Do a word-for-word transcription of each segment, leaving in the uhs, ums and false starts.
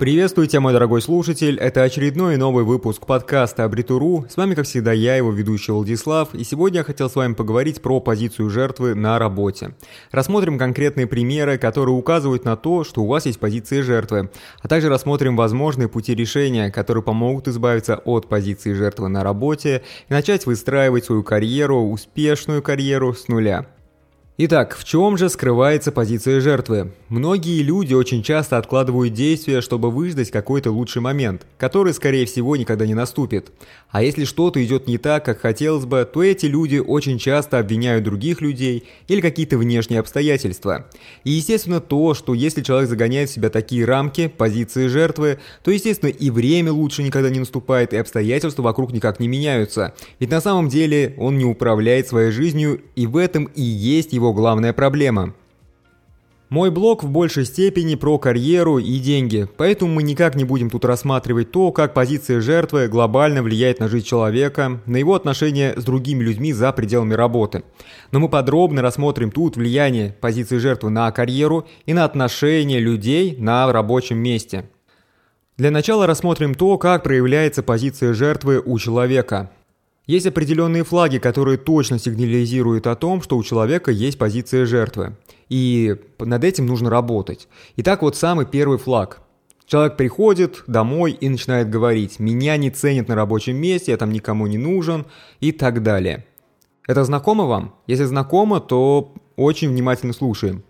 Приветствую тебя, мой дорогой слушатель, это очередной новый выпуск подкаста Абритуру, с вами, как всегда, я, его ведущий Владислав, и сегодня я хотел с вами поговорить про позицию жертвы на работе. Рассмотрим конкретные примеры, которые указывают на то, что у вас есть позиция жертвы, а также рассмотрим возможные пути решения, которые помогут избавиться от позиции жертвы на работе и начать выстраивать свою карьеру, успешную карьеру с нуля. Итак, в чем же скрывается позиция жертвы? Многие люди очень часто откладывают действия, чтобы выждать какой-то лучший момент, который, скорее всего, никогда не наступит. А если что-то идет не так, как хотелось бы, то эти люди очень часто обвиняют других людей или какие-то внешние обстоятельства. И, естественно, то, что если человек загоняет в себя такие рамки, позиции жертвы, то, естественно, и время лучше никогда не наступает, и обстоятельства вокруг никак не меняются. Ведь на самом деле он не управляет своей жизнью, и в этом и есть его главная проблема. Мой блог в большей степени про карьеру и деньги, поэтому мы никак не будем тут рассматривать то, как позиция жертвы глобально влияет на жизнь человека, на его отношения с другими людьми за пределами работы. Но мы подробно рассмотрим тут влияние позиции жертвы на карьеру и на отношения людей на рабочем месте. Для начала рассмотрим то, как проявляется позиция жертвы у человека. Есть определенные флаги, которые точно сигнализируют о том, что у человека есть позиция жертвы. И над этим нужно работать. Итак, вот самый первый флаг. Человек приходит домой и начинает говорить: «Меня не ценят на рабочем месте, я там никому не нужен» и так далее. Это знакомо вам? Если знакомо, то очень внимательно слушаем.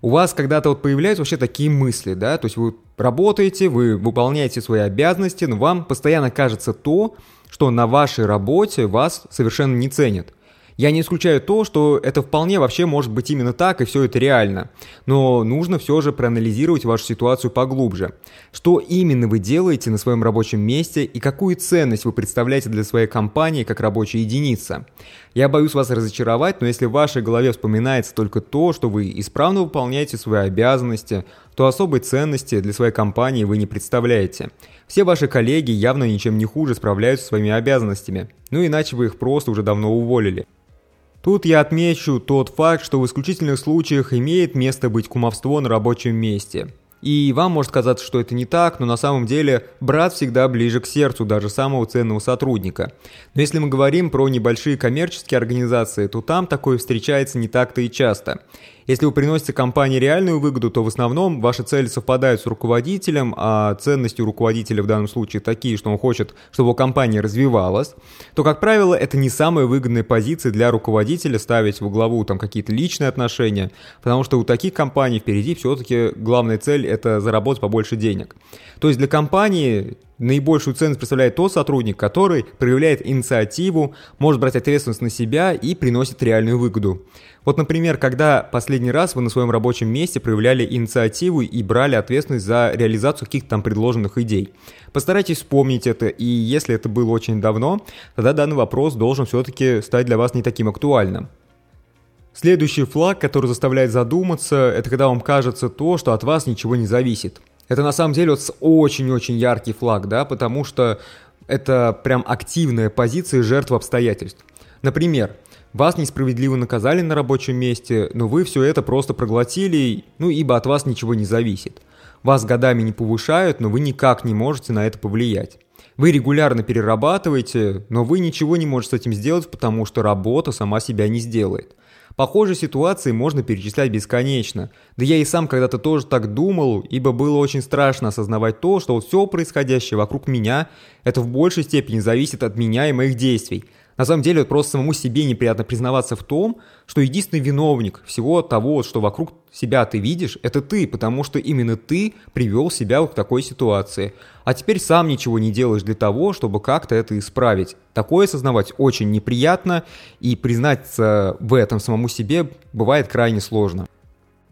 У вас когда-то вот появляются вообще такие мысли, да? То есть вы работаете, вы выполняете свои обязанности, но вам постоянно кажется то, что на вашей работе вас совершенно не ценят. Я не исключаю то, что это вполне вообще может быть именно так, и все это реально. Но нужно все же проанализировать вашу ситуацию поглубже. Что именно вы делаете на своем рабочем месте и какую ценность вы представляете для своей компании как рабочая единица? Я боюсь вас разочаровать, но если в вашей голове вспоминается только то, что вы исправно выполняете свои обязанности, то особой ценности для своей компании вы не представляете. Все ваши коллеги явно ничем не хуже справляются со своими обязанностями, ну иначе вы их просто уже давно уволили. Тут я отмечу тот факт, что в исключительных случаях имеет место быть кумовство на рабочем месте. И вам может казаться, что это не так, но на самом деле брат всегда ближе к сердцу даже самого ценного сотрудника. Но если мы говорим про небольшие коммерческие организации, то там такое встречается не так-то и часто. Если вы приносите компании реальную выгоду, то в основном ваши цели совпадают с руководителем, а ценности у руководителя в данном случае такие, что он хочет, чтобы его компания развивалась, то, как правило, это не самые выгодные позиции для руководителя ставить во главу там какие-то личные отношения, потому что у таких компаний впереди все-таки главная цель – это заработать побольше денег. То есть для компании наибольшую ценность представляет тот сотрудник, который проявляет инициативу, может брать ответственность на себя и приносит реальную выгоду. Вот, например, когда последний раз вы на своем рабочем месте проявляли инициативу и брали ответственность за реализацию каких-то там предложенных идей. Постарайтесь вспомнить это, и если это было очень давно, тогда данный вопрос должен все-таки стать для вас не таким актуальным. Следующий флаг, который заставляет задуматься, это когда вам кажется то, что от вас ничего не зависит. Это на самом деле вот очень-очень яркий флаг, да, потому что это прям активная позиция жертвы обстоятельств. Например, вас несправедливо наказали на рабочем месте, но вы все это просто проглотили, ну ибо от вас ничего не зависит. Вас годами не повышают, но вы никак не можете на это повлиять. Вы регулярно перерабатываете, но вы ничего не можете с этим сделать, потому что работа сама себя не сделает. Похожие ситуации можно перечислять бесконечно. Да я и сам когда-то тоже так думал, ибо было очень страшно осознавать то, что все происходящее вокруг меня, это в большей степени зависит от меня и моих действий. На самом деле, просто самому себе неприятно признаваться в том, что единственный виновник всего того, что вокруг себя ты видишь, это ты, потому что именно ты привел себя к такой ситуации. А теперь сам ничего не делаешь для того, чтобы как-то это исправить. Такое осознавать очень неприятно, и признаться в этом самому себе бывает крайне сложно.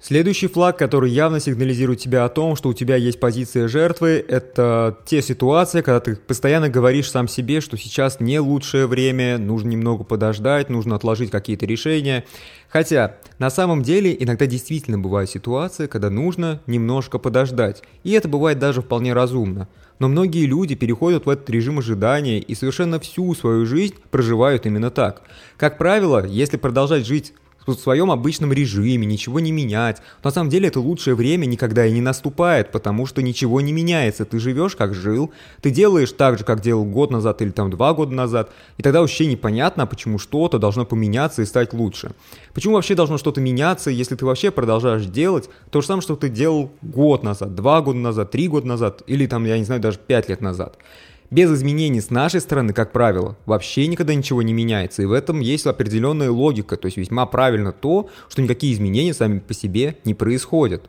Следующий флаг, который явно сигнализирует тебя о том, что у тебя есть позиция жертвы, это те ситуации, когда ты постоянно говоришь сам себе, что сейчас не лучшее время, нужно немного подождать, нужно отложить какие-то решения. Хотя на самом деле иногда действительно бывают ситуации, когда нужно немножко подождать, и это бывает даже вполне разумно. Но многие люди переходят в этот режим ожидания и совершенно всю свою жизнь проживают именно так. Как правило, если продолжать жить в своем обычном режиме, ничего не менять. Но на самом деле это лучшее время никогда и не наступает, потому что ничего не меняется. Ты живешь, как жил, ты делаешь так же, как делал год назад или там два года назад, и тогда вообще непонятно, почему что-то должно поменяться и стать лучше. Почему вообще должно что-то меняться, если ты вообще продолжаешь делать то же самое, что ты делал год назад, два года назад, три года назад или там, я не знаю, даже пять лет назад. Без изменений с нашей стороны, как правило, вообще никогда ничего не меняется, и в этом есть определенная логика, то есть весьма правильно то, что никакие изменения сами по себе не происходят.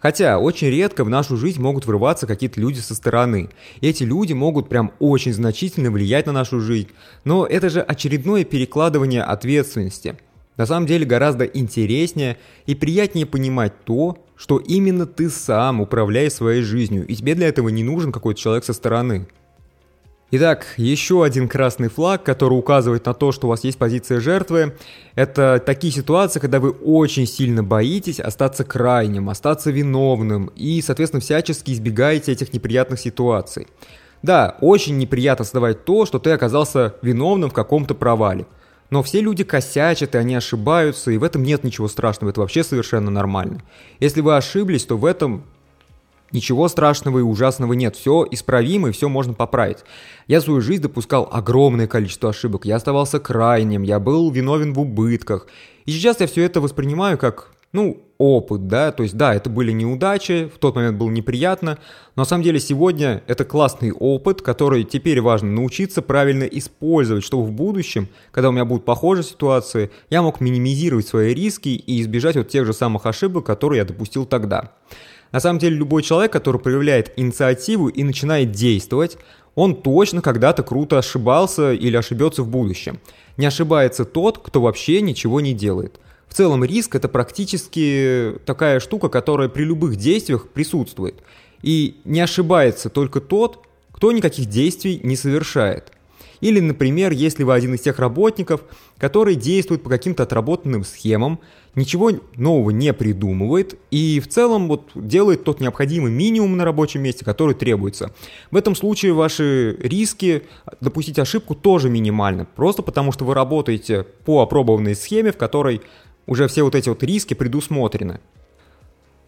Хотя очень редко в нашу жизнь могут врываться какие-то люди со стороны. И эти люди могут прям очень значительно влиять на нашу жизнь, но это же очередное перекладывание ответственности. На самом деле гораздо интереснее и приятнее понимать то, что именно ты сам управляешь своей жизнью, и тебе для этого не нужен какой-то человек со стороны. Итак, еще один красный флаг, который указывает на то, что у вас есть позиция жертвы, это такие ситуации, когда вы очень сильно боитесь остаться крайним, остаться виновным и, соответственно, всячески избегаете этих неприятных ситуаций. Да, очень неприятно создавать то, что ты оказался виновным в каком-то провале. Но все люди косячат, и они ошибаются, и в этом нет ничего страшного, это вообще совершенно нормально. Если вы ошиблись, то в этом... ничего страшного и ужасного нет, все исправимо и все можно поправить. Я свою жизнь допускал огромное количество ошибок, я оставался крайним, я был виновен в убытках. И сейчас я все это воспринимаю как, ну, опыт, да, то есть да, это были неудачи, в тот момент было неприятно, но на самом деле сегодня это классный опыт, который теперь важно научиться правильно использовать, чтобы в будущем, когда у меня будут похожие ситуации, я мог минимизировать свои риски и избежать вот тех же самых ошибок, которые я допустил тогда. На самом деле любой человек, который проявляет инициативу и начинает действовать, он точно когда-то круто ошибался или ошибется в будущем. Не ошибается тот, кто вообще ничего не делает. В целом риск – это практически такая штука, которая при любых действиях присутствует. И не ошибается только тот, кто никаких действий не совершает. Или, например, если вы один из тех работников, которые действуют по каким-то отработанным схемам, ничего нового не придумывает и в целом вот делает тот необходимый минимум на рабочем месте, который требуется. В этом случае ваши риски допустить ошибку тоже минимальны, просто потому что вы работаете по опробованной схеме, в которой уже все вот эти вот риски предусмотрены.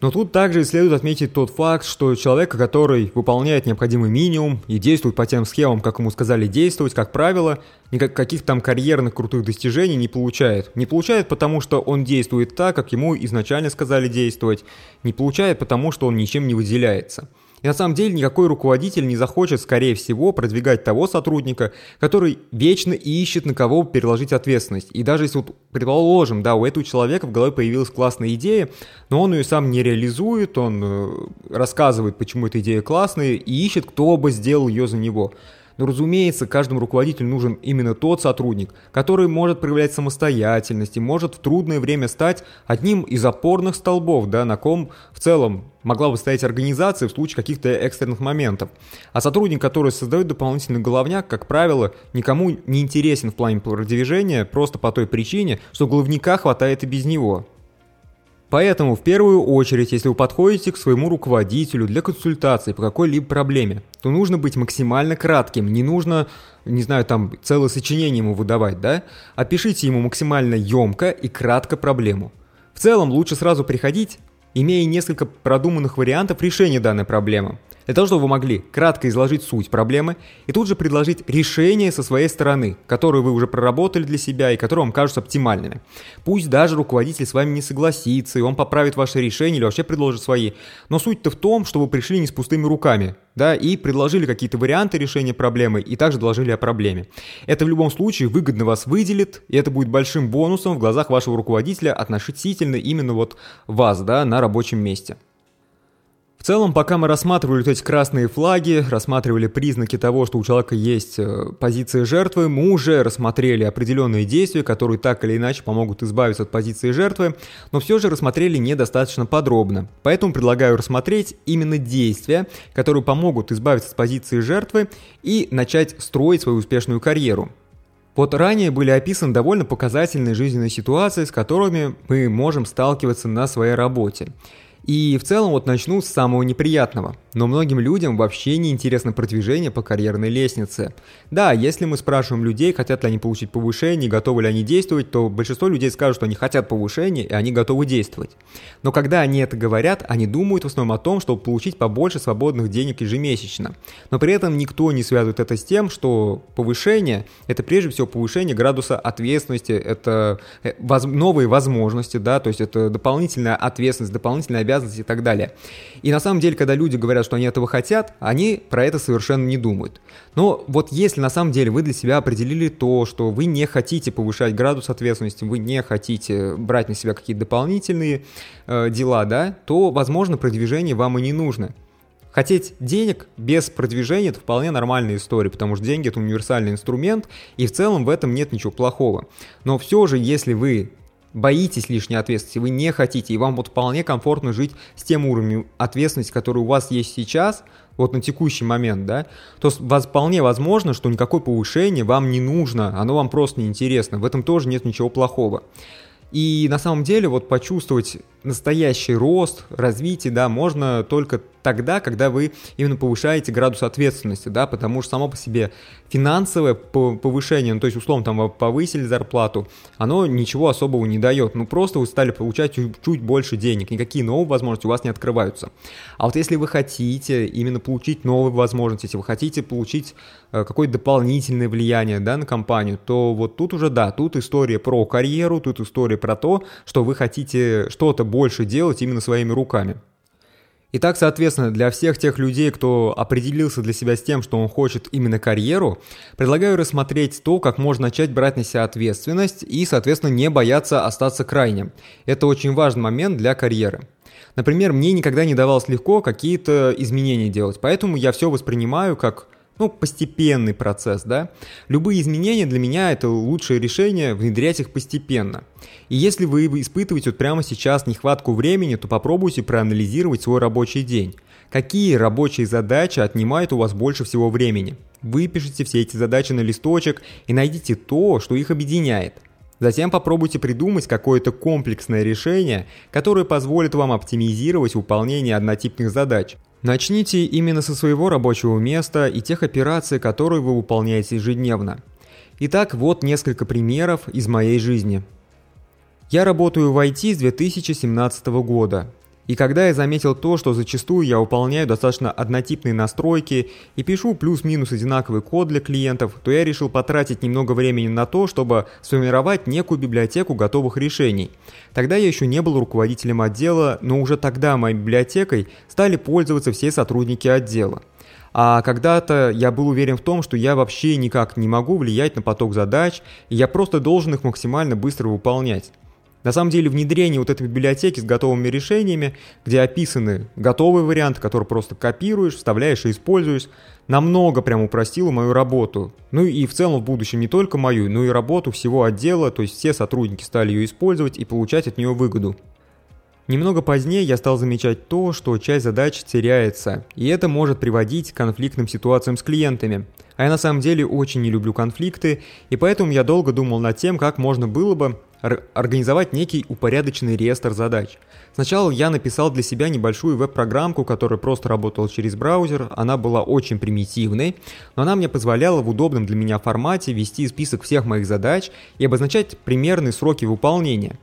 Но тут также следует отметить тот факт, что человека, который выполняет необходимый минимум и действует по тем схемам, как ему сказали действовать, как правило, никаких каких там карьерных крутых достижений не получает. Не получает, потому что он действует так, как ему изначально сказали действовать. Не получает, потому что он ничем не выделяется. И на самом деле никакой руководитель не захочет, скорее всего, продвигать того сотрудника, который вечно ищет, на кого переложить ответственность. И даже если, вот, предположим, да, у этого человека в голове появилась классная идея, но он ее сам не реализует, он рассказывает, почему эта идея классная, и ищет, кто бы сделал ее за него. Но, разумеется, каждому руководителю нужен именно тот сотрудник, который может проявлять самостоятельность и может в трудное время стать одним из опорных столбов, да, на ком в целом могла бы стоять организация в случае каких-то экстренных моментов. А сотрудник, который создает дополнительный головняк, как правило, никому не интересен в плане продвижения просто по той причине, что головняка хватает и без него. Поэтому, в первую очередь, если вы подходите к своему руководителю для консультации по какой-либо проблеме, то нужно быть максимально кратким, не нужно, не знаю, там, целое сочинение ему выдавать, да? Опишите ему максимально емко и кратко проблему. В целом, лучше сразу приходить, имея несколько продуманных вариантов решения данной проблемы, для того, чтобы вы могли кратко изложить суть проблемы и тут же предложить решение со своей стороны, которое вы уже проработали для себя и которые вам кажутся оптимальными. Пусть даже руководитель с вами не согласится, и он поправит ваше решение или вообще предложит свои, но суть-то в том, что вы пришли не с пустыми руками, да, и предложили какие-то варианты решения проблемы и также доложили о проблеме. Это в любом случае выгодно вас выделит, и это будет большим бонусом в глазах вашего руководителя относительно именно вот вас, да, на рабочем месте. В целом, пока мы рассматривали эти красные флаги, рассматривали признаки того, что у человека есть позиция жертвы, мы уже рассмотрели определенные действия, которые так или иначе помогут избавиться от позиции жертвы, но все же рассмотрели недостаточно подробно. Поэтому предлагаю рассмотреть именно действия, которые помогут избавиться от позиции жертвы и начать строить свою успешную карьеру. Вот ранее были описаны довольно показательные жизненные ситуации, с которыми мы можем сталкиваться на своей работе. И в целом вот начну с самого неприятного. Но многим людям вообще не интересно продвижение по карьерной лестнице. Да, если мы спрашиваем людей, хотят ли они получить повышение, готовы ли они действовать, то большинство людей скажут, что они хотят повышения и они готовы действовать. Но когда они это говорят, они думают в основном о том, чтобы получить побольше свободных денег ежемесячно. Но при этом никто не связывает это с тем, что повышение – это прежде всего повышение градуса ответственности, это воз- новые возможности, да, то есть это дополнительная ответственность, дополнительные обязанности и так далее. И на самом деле, когда люди говорят, что они этого хотят, они про это совершенно не думают. Но вот если на самом деле вы для себя определили то, что вы не хотите повышать градус ответственности, вы не хотите брать на себя какие-то дополнительные э, дела, да, то, возможно, продвижение вам и не нужно. Хотеть денег без продвижения – это вполне нормальная история, потому что деньги – это универсальный инструмент, и в целом в этом нет ничего плохого. Но все же, если вы боитесь лишней ответственности, вы не хотите, и вам вот вполне комфортно жить с тем уровнем ответственности, который у вас есть сейчас, вот на текущий момент, да, то вполне возможно, что никакое повышение вам не нужно, оно вам просто неинтересно, в этом тоже нет ничего плохого. И на самом деле вот почувствовать настоящий рост, развитие, да, можно только тогда, когда вы именно повышаете градус ответственности, да, потому что само по себе финансовое повышение, ну, то есть, условно, там, повысили зарплату, оно ничего особого не дает, ну, просто вы стали получать чуть больше денег, никакие новые возможности у вас не открываются. А вот если вы хотите именно получить новые возможности, если вы хотите получить какое-то дополнительное влияние, да, на компанию, то вот тут уже, да, тут история про карьеру, тут история про то, что вы хотите что-то больше делать именно своими руками. Итак, соответственно, для всех тех людей, кто определился для себя с тем, что он хочет именно карьеру, предлагаю рассмотреть то, как можно начать брать на себя ответственность и, соответственно, не бояться остаться крайним. Это очень важный момент для карьеры. Например, мне никогда не давалось легко какие-то изменения делать, поэтому я все воспринимаю как... Ну, постепенный процесс, да. Любые изменения для меня – это лучшее решение внедрять их постепенно. И если вы испытываете вот прямо сейчас нехватку времени, то попробуйте проанализировать свой рабочий день. Какие рабочие задачи отнимают у вас больше всего времени? Выпишите все эти задачи на листочек и найдите то, что их объединяет. Затем попробуйте придумать какое-то комплексное решение, которое позволит вам оптимизировать выполнение однотипных задач. Начните именно со своего рабочего места и тех операций, которые вы выполняете ежедневно. Итак, вот несколько примеров из моей жизни. Я работаю в ай ти с две тысячи семнадцатого года. И когда я заметил то, что зачастую я выполняю достаточно однотипные настройки и пишу плюс-минус одинаковый код для клиентов, то я решил потратить немного времени на то, чтобы сформировать некую библиотеку готовых решений. Тогда я еще не был руководителем отдела, но уже тогда моей библиотекой стали пользоваться все сотрудники отдела. А когда-то я был уверен в том, что я вообще никак не могу влиять на поток задач, и я просто должен их максимально быстро выполнять. На самом деле внедрение вот этой библиотеки с готовыми решениями, где описаны готовые варианты, которые просто копируешь, вставляешь и используешь, намного прям упростило мою работу. Ну и в целом в будущем не только мою, но и работу всего отдела, то есть все сотрудники стали ее использовать и получать от нее выгоду. Немного позднее я стал замечать то, что часть задач теряется, и это может приводить к конфликтным ситуациям с клиентами. А я на самом деле очень не люблю конфликты, и поэтому я долго думал над тем, как можно было бы организовать некий упорядоченный реестр задач. Сначала я написал для себя небольшую веб-программку, которая просто работала через браузер, она была очень примитивной, но она мне позволяла в удобном для меня формате вести список всех моих задач и обозначать примерные сроки выполнения.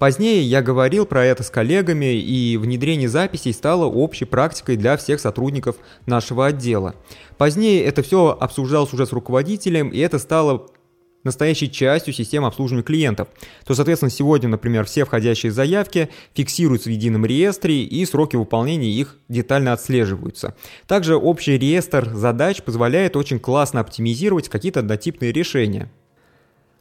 Позднее я говорил про это с коллегами, и внедрение записей стало общей практикой для всех сотрудников нашего отдела. Позднее это все обсуждалось уже с руководителем, и это стало настоящей частью системы обслуживания клиентов, то, соответственно, сегодня, например, все входящие заявки фиксируются в едином реестре и сроки выполнения их детально отслеживаются. Также общий реестр задач позволяет очень классно оптимизировать какие-то однотипные решения.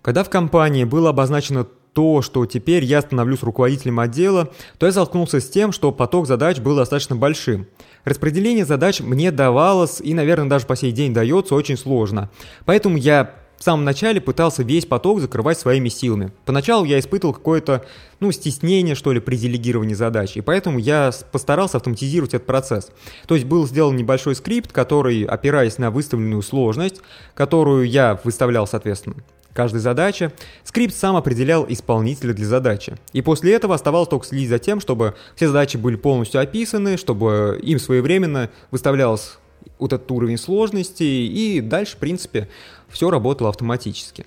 Когда в компании было обозначено то, что теперь я становлюсь руководителем отдела, то я столкнулся с тем, что поток задач был достаточно большим. Распределение задач мне давалось и, наверное, даже по сей день дается очень сложно, поэтому я в самом начале пытался весь поток закрывать своими силами. Поначалу я испытывал какое-то, ну, стеснение, что ли, при делегировании задач, и поэтому я постарался автоматизировать этот процесс. То есть был сделан небольшой скрипт, который, опираясь на выставленную сложность, которую я выставлял, соответственно, каждой задаче, скрипт сам определял исполнителя для задачи. И после этого оставалось только следить за тем, чтобы все задачи были полностью описаны, чтобы им своевременно выставлялся вот этот уровень сложности, и дальше, в принципе, все работало автоматически.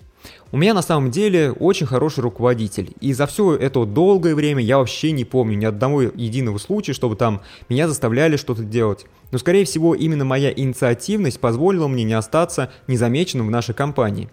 У меня на самом деле очень хороший руководитель, и за все это долгое время я вообще не помню ни одного единого случая, чтобы там меня заставляли что-то делать. Но, скорее всего, именно моя инициативность позволила мне не остаться незамеченным в нашей компании.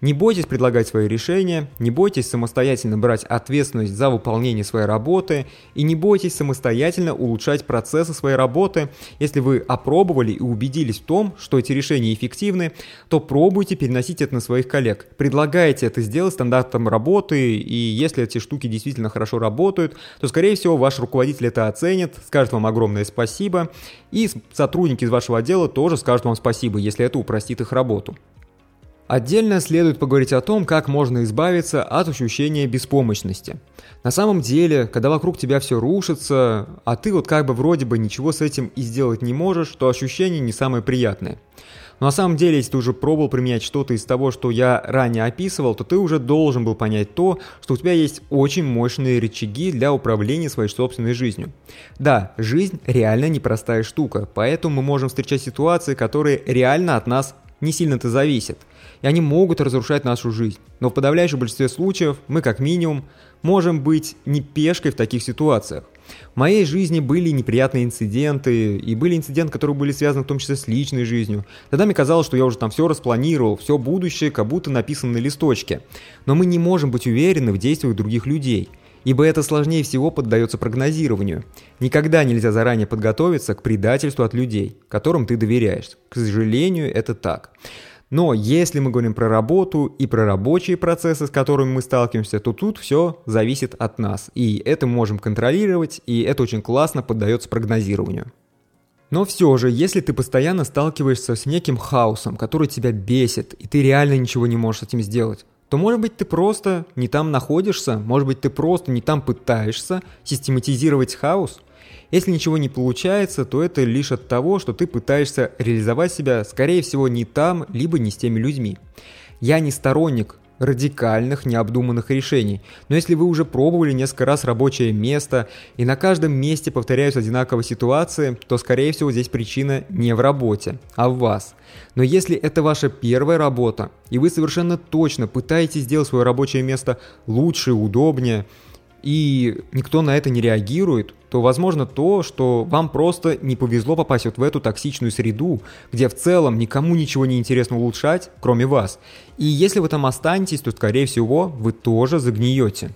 Не бойтесь предлагать свои решения, не бойтесь самостоятельно брать ответственность за выполнение своей работы и не бойтесь самостоятельно улучшать процессы своей работы. Если вы опробовали и убедились в том, что эти решения эффективны, то пробуйте переносить это на своих коллег. Предлагайте это сделать стандартом работы, и если эти штуки действительно хорошо работают, то, скорее всего, ваш руководитель это оценит, скажет вам огромное спасибо, и сотрудники из вашего отдела тоже скажут вам спасибо, если это упростит их работу. Отдельно следует поговорить о том, как можно избавиться от ощущения беспомощности. На самом деле, когда вокруг тебя все рушится, а ты вот как бы вроде бы ничего с этим и сделать не можешь, то ощущение не самое приятное. Но на самом деле, если ты уже пробовал применять что-то из того, что я ранее описывал, то ты уже должен был понять то, что у тебя есть очень мощные рычаги для управления своей собственной жизнью. Да, жизнь реально непростая штука, поэтому мы можем встречать ситуации, которые реально от нас не сильно-то зависят, и они могут разрушать нашу жизнь. Но в подавляющем большинстве случаев мы, как минимум, можем быть не пешкой в таких ситуациях. В моей жизни были неприятные инциденты, и были инциденты, которые были связаны в том числе с личной жизнью. Тогда мне казалось, что я уже там все распланировал, все будущее как будто написано на листочке. Но мы не можем быть уверены в действиях других людей, ибо это сложнее всего поддается прогнозированию. Никогда нельзя заранее подготовиться к предательству от людей, которым ты доверяешь. К сожалению, это так. Но если мы говорим про работу и про рабочие процессы, с которыми мы сталкиваемся, то тут все зависит от нас. И это мы можем контролировать, и это очень классно поддается прогнозированию. Но все же, если ты постоянно сталкиваешься с неким хаосом, который тебя бесит, и ты реально ничего не можешь с этим сделать, то, может быть, ты просто не там находишься, может быть, ты просто не там пытаешься систематизировать хаос. Если ничего не получается, то это лишь от того, что ты пытаешься реализовать себя, скорее всего, не там, либо не с теми людьми. Я не сторонник радикальных, необдуманных решений, но если вы уже пробовали несколько раз рабочее место, и на каждом месте повторяются одинаковые ситуации, то, скорее всего, здесь причина не в работе, а в вас. Но если это ваша первая работа, и вы совершенно точно пытаетесь сделать свое рабочее место лучше, удобнее, и никто на это не реагирует, то возможно то, что вам просто не повезло попасть вот в эту токсичную среду, где в целом никому ничего не интересно улучшать, кроме вас. И если вы там останетесь, то, скорее всего, вы тоже загниете.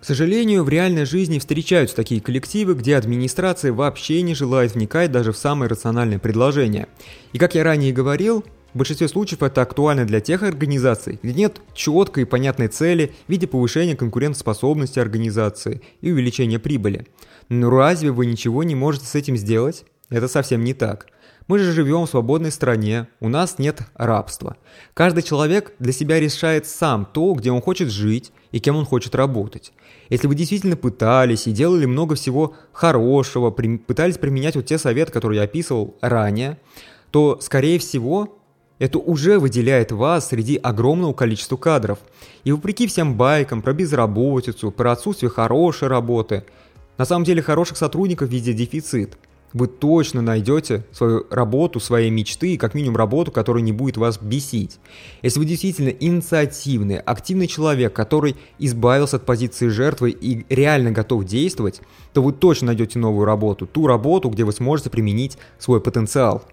К сожалению, в реальной жизни встречаются такие коллективы, где администрация вообще не желает вникать даже в самые рациональные предложения. И как я ранее говорил, в большинстве случаев это актуально для тех организаций, где нет четкой и понятной цели в виде повышения конкурентоспособности организации и увеличения прибыли. Но разве вы ничего не можете с этим сделать? Это совсем не так. Мы же живем в свободной стране, у нас нет рабства. Каждый человек для себя решает сам то, где он хочет жить и кем он хочет работать. Если вы действительно пытались и делали много всего хорошего, при... пытались применять вот те советы, которые я описывал ранее, то, скорее всего, это уже выделяет вас среди огромного количества кадров. И вопреки всем байкам про безработицу, про отсутствие хорошей работы, на самом деле хороших сотрудников везде дефицит. Вы точно найдете свою работу, свои мечты, и как минимум работу, которая не будет вас бесить. Если вы действительно инициативный, активный человек, который избавился от позиции жертвы и реально готов действовать, то вы точно найдете новую работу, ту работу, где вы сможете применить свой потенциал.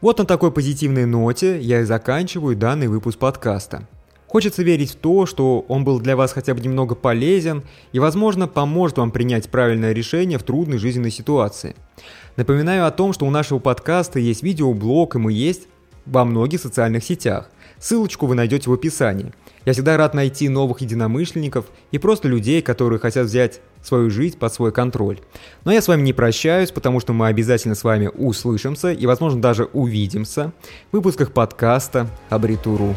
Вот на такой позитивной ноте я и заканчиваю данный выпуск подкаста. Хочется верить в то, что он был для вас хотя бы немного полезен и, возможно, поможет вам принять правильное решение в трудной жизненной ситуации. Напоминаю о том, что у нашего подкаста есть видеоблог, и мы есть во многих социальных сетях. Ссылочку вы найдете в описании. Я всегда рад найти новых единомышленников и просто людей, которые хотят взять свою жизнь под свой контроль. Но я с вами не прощаюсь, потому что мы обязательно с вами услышимся и, возможно, даже увидимся в выпусках подкаста «Абритуру».